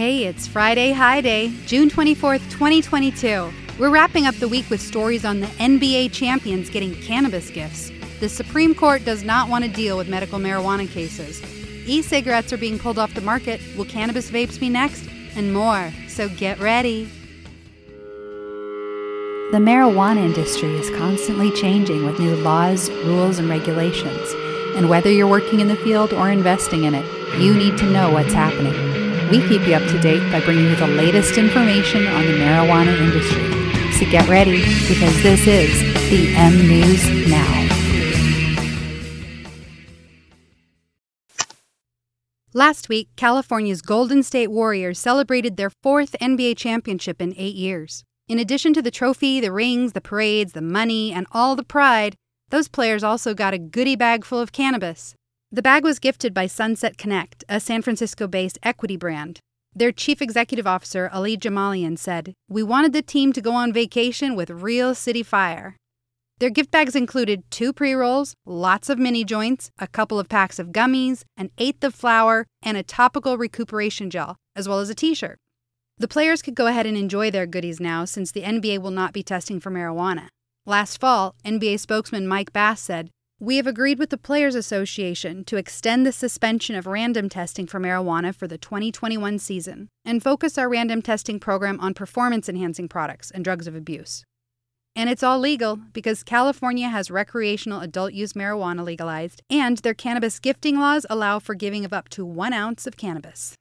Hey, it's Friday Hi Day, June 24th, 2022. We're wrapping up the week with stories on the NBA champions getting cannabis gifts. The Supreme Court does not want to deal with medical marijuana cases. E-cigarettes are being pulled off the market. Will cannabis vapes be next? And more. So get ready. The marijuana industry is constantly changing with new laws, rules, and regulations. And whether you're working in the field or investing in it, you need to know what's happening. We keep you up to date by bringing you the latest information on the marijuana industry. So get ready, because this is the M News Now. Last week, California's Golden State Warriors celebrated their fourth NBA championship in 8 years. In addition to the trophy, the rings, the parades, the money, and all the pride, those players also got a goodie bag full of cannabis. The bag was gifted by Sunset Connect, a San Francisco-based equity brand. Their chief executive officer, Ali Jamalian, said, "We wanted the team to go on vacation with real city fire." Their gift bags included 2 pre-rolls, lots of mini joints, a couple of packs of gummies, an eighth of flour, and a topical recuperation gel, as well as a t-shirt. The players could go ahead and enjoy their goodies now, since the NBA will not be testing for marijuana. Last fall, NBA spokesman Mike Bass said, "We have agreed with the Players Association to extend the suspension of random testing for marijuana for the 2021 season and focus our random testing program on performance-enhancing products and drugs of abuse." And it's all legal, because California has recreational adult-use marijuana legalized, and their cannabis gifting laws allow for giving of up to 1 ounce of cannabis.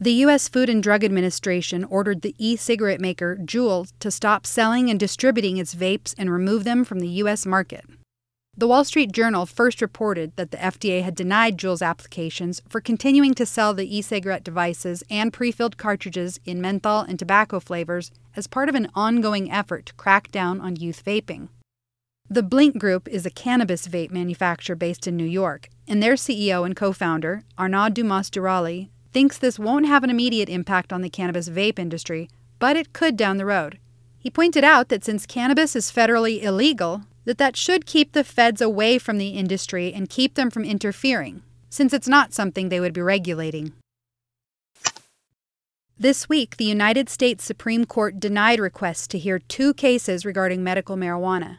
The U.S. Food and Drug Administration ordered the e-cigarette maker Juul to stop selling and distributing its vapes and remove them from the U.S. market. The Wall Street Journal first reported that the FDA had denied Juul's applications for continuing to sell the e-cigarette devices and pre-filled cartridges in menthol and tobacco flavors as part of an ongoing effort to crack down on youth vaping. The Blink Group is a cannabis vape manufacturer based in New York, and their CEO and co-founder, Arnaud Dumas-Durali, thinks this won't have an immediate impact on the cannabis vape industry, but it could down the road. He pointed out that since cannabis is federally illegal, that should keep the feds away from the industry and keep them from interfering, since it's not something they would be regulating. This week, the United States Supreme Court denied requests to hear 2 cases regarding medical marijuana.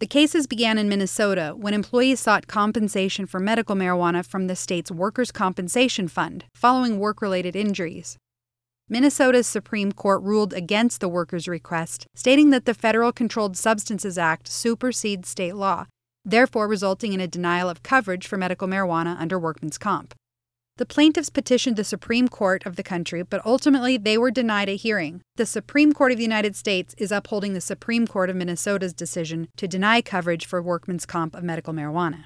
The cases began in Minnesota when employees sought compensation for medical marijuana from the state's Workers' Compensation Fund following work-related injuries. Minnesota's Supreme Court ruled against the workers' request, stating that the Federal Controlled Substances Act supersedes state law, therefore resulting in a denial of coverage for medical marijuana under workman's comp. The plaintiffs petitioned the Supreme Court of the country, but ultimately they were denied a hearing. The Supreme Court of the United States is upholding the Supreme Court of Minnesota's decision to deny coverage for workman's comp of medical marijuana.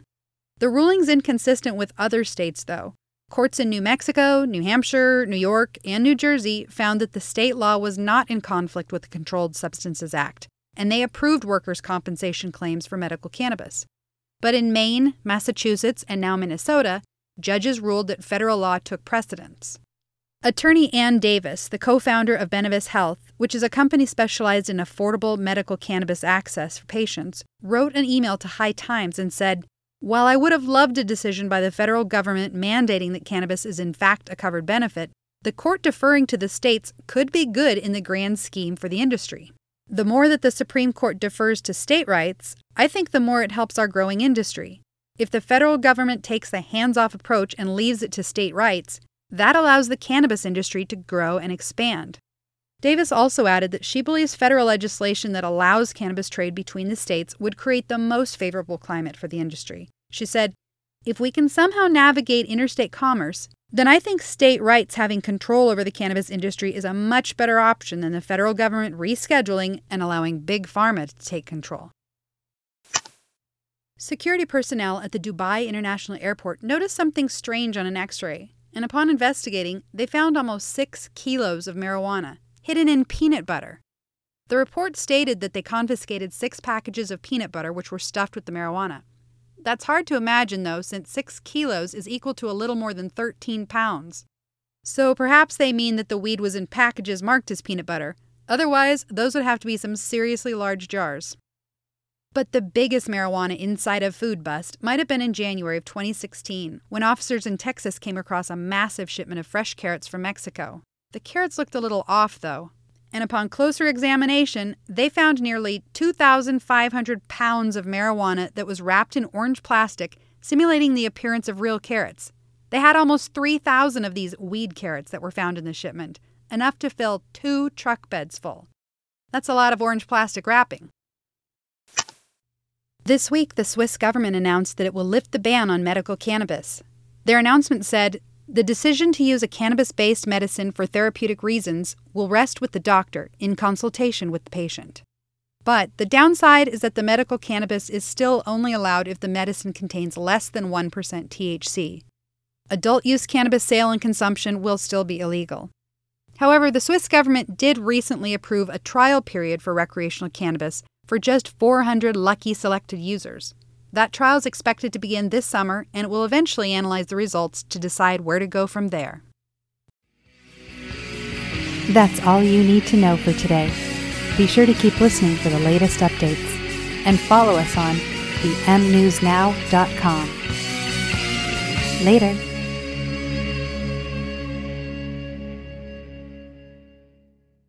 The ruling's inconsistent with other states, though. Courts in New Mexico, New Hampshire, New York, and New Jersey found that the state law was not in conflict with the Controlled Substances Act, and they approved workers' compensation claims for medical cannabis. But in Maine, Massachusetts, and now Minnesota, judges ruled that federal law took precedence. Attorney Ann Davis, the co-founder of Benevis Health, which is a company specialized in affordable medical cannabis access for patients, wrote an email to High Times and said, "While I would have loved a decision by the federal government mandating that cannabis is in fact a covered benefit, the court deferring to the states could be good in the grand scheme for the industry. The more that the Supreme Court defers to state rights, I think the more it helps our growing industry. If the federal government takes a hands-off approach and leaves it to state rights, that allows the cannabis industry to grow and expand." Davis also added that she believes federal legislation that allows cannabis trade between the states would create the most favorable climate for the industry. She said, "If we can somehow navigate interstate commerce, then I think state rights having control over the cannabis industry is a much better option than the federal government rescheduling and allowing Big Pharma to take control." Security personnel at the Dubai International Airport noticed something strange on an X-ray, and upon investigating, they found almost 6 kilos of marijuana hidden in peanut butter. The report stated that they confiscated 6 packages of peanut butter which were stuffed with the marijuana. That's hard to imagine, though, since 6 kilos is equal to a little more than 13 pounds. So perhaps they mean that the weed was in packages marked as peanut butter. Otherwise, those would have to be some seriously large jars. But the biggest marijuana inside of food bust might have been in January of 2016, when officers in Texas came across a massive shipment of fresh carrots from Mexico. The carrots looked a little off, though, and upon closer examination, they found nearly 2,500 pounds of marijuana that was wrapped in orange plastic, simulating the appearance of real carrots. They had almost 3,000 of these weed carrots that were found in the shipment, enough to fill 2 truck beds full. That's a lot of orange plastic wrapping. This week, the Swiss government announced that it will lift the ban on medical cannabis. Their announcement said, "The decision to use a cannabis-based medicine for therapeutic reasons will rest with the doctor in consultation with the patient." But the downside is that the medical cannabis is still only allowed if the medicine contains less than 1% THC. Adult-use cannabis sale and consumption will still be illegal. However, the Swiss government did recently approve a trial period for recreational cannabis for just 400 lucky selected users. That trial is expected to begin this summer, and it will eventually analyze the results to decide where to go from there. That's all you need to know for today. Be sure to keep listening for the latest updates, and follow us on themnewsnow.com. Later.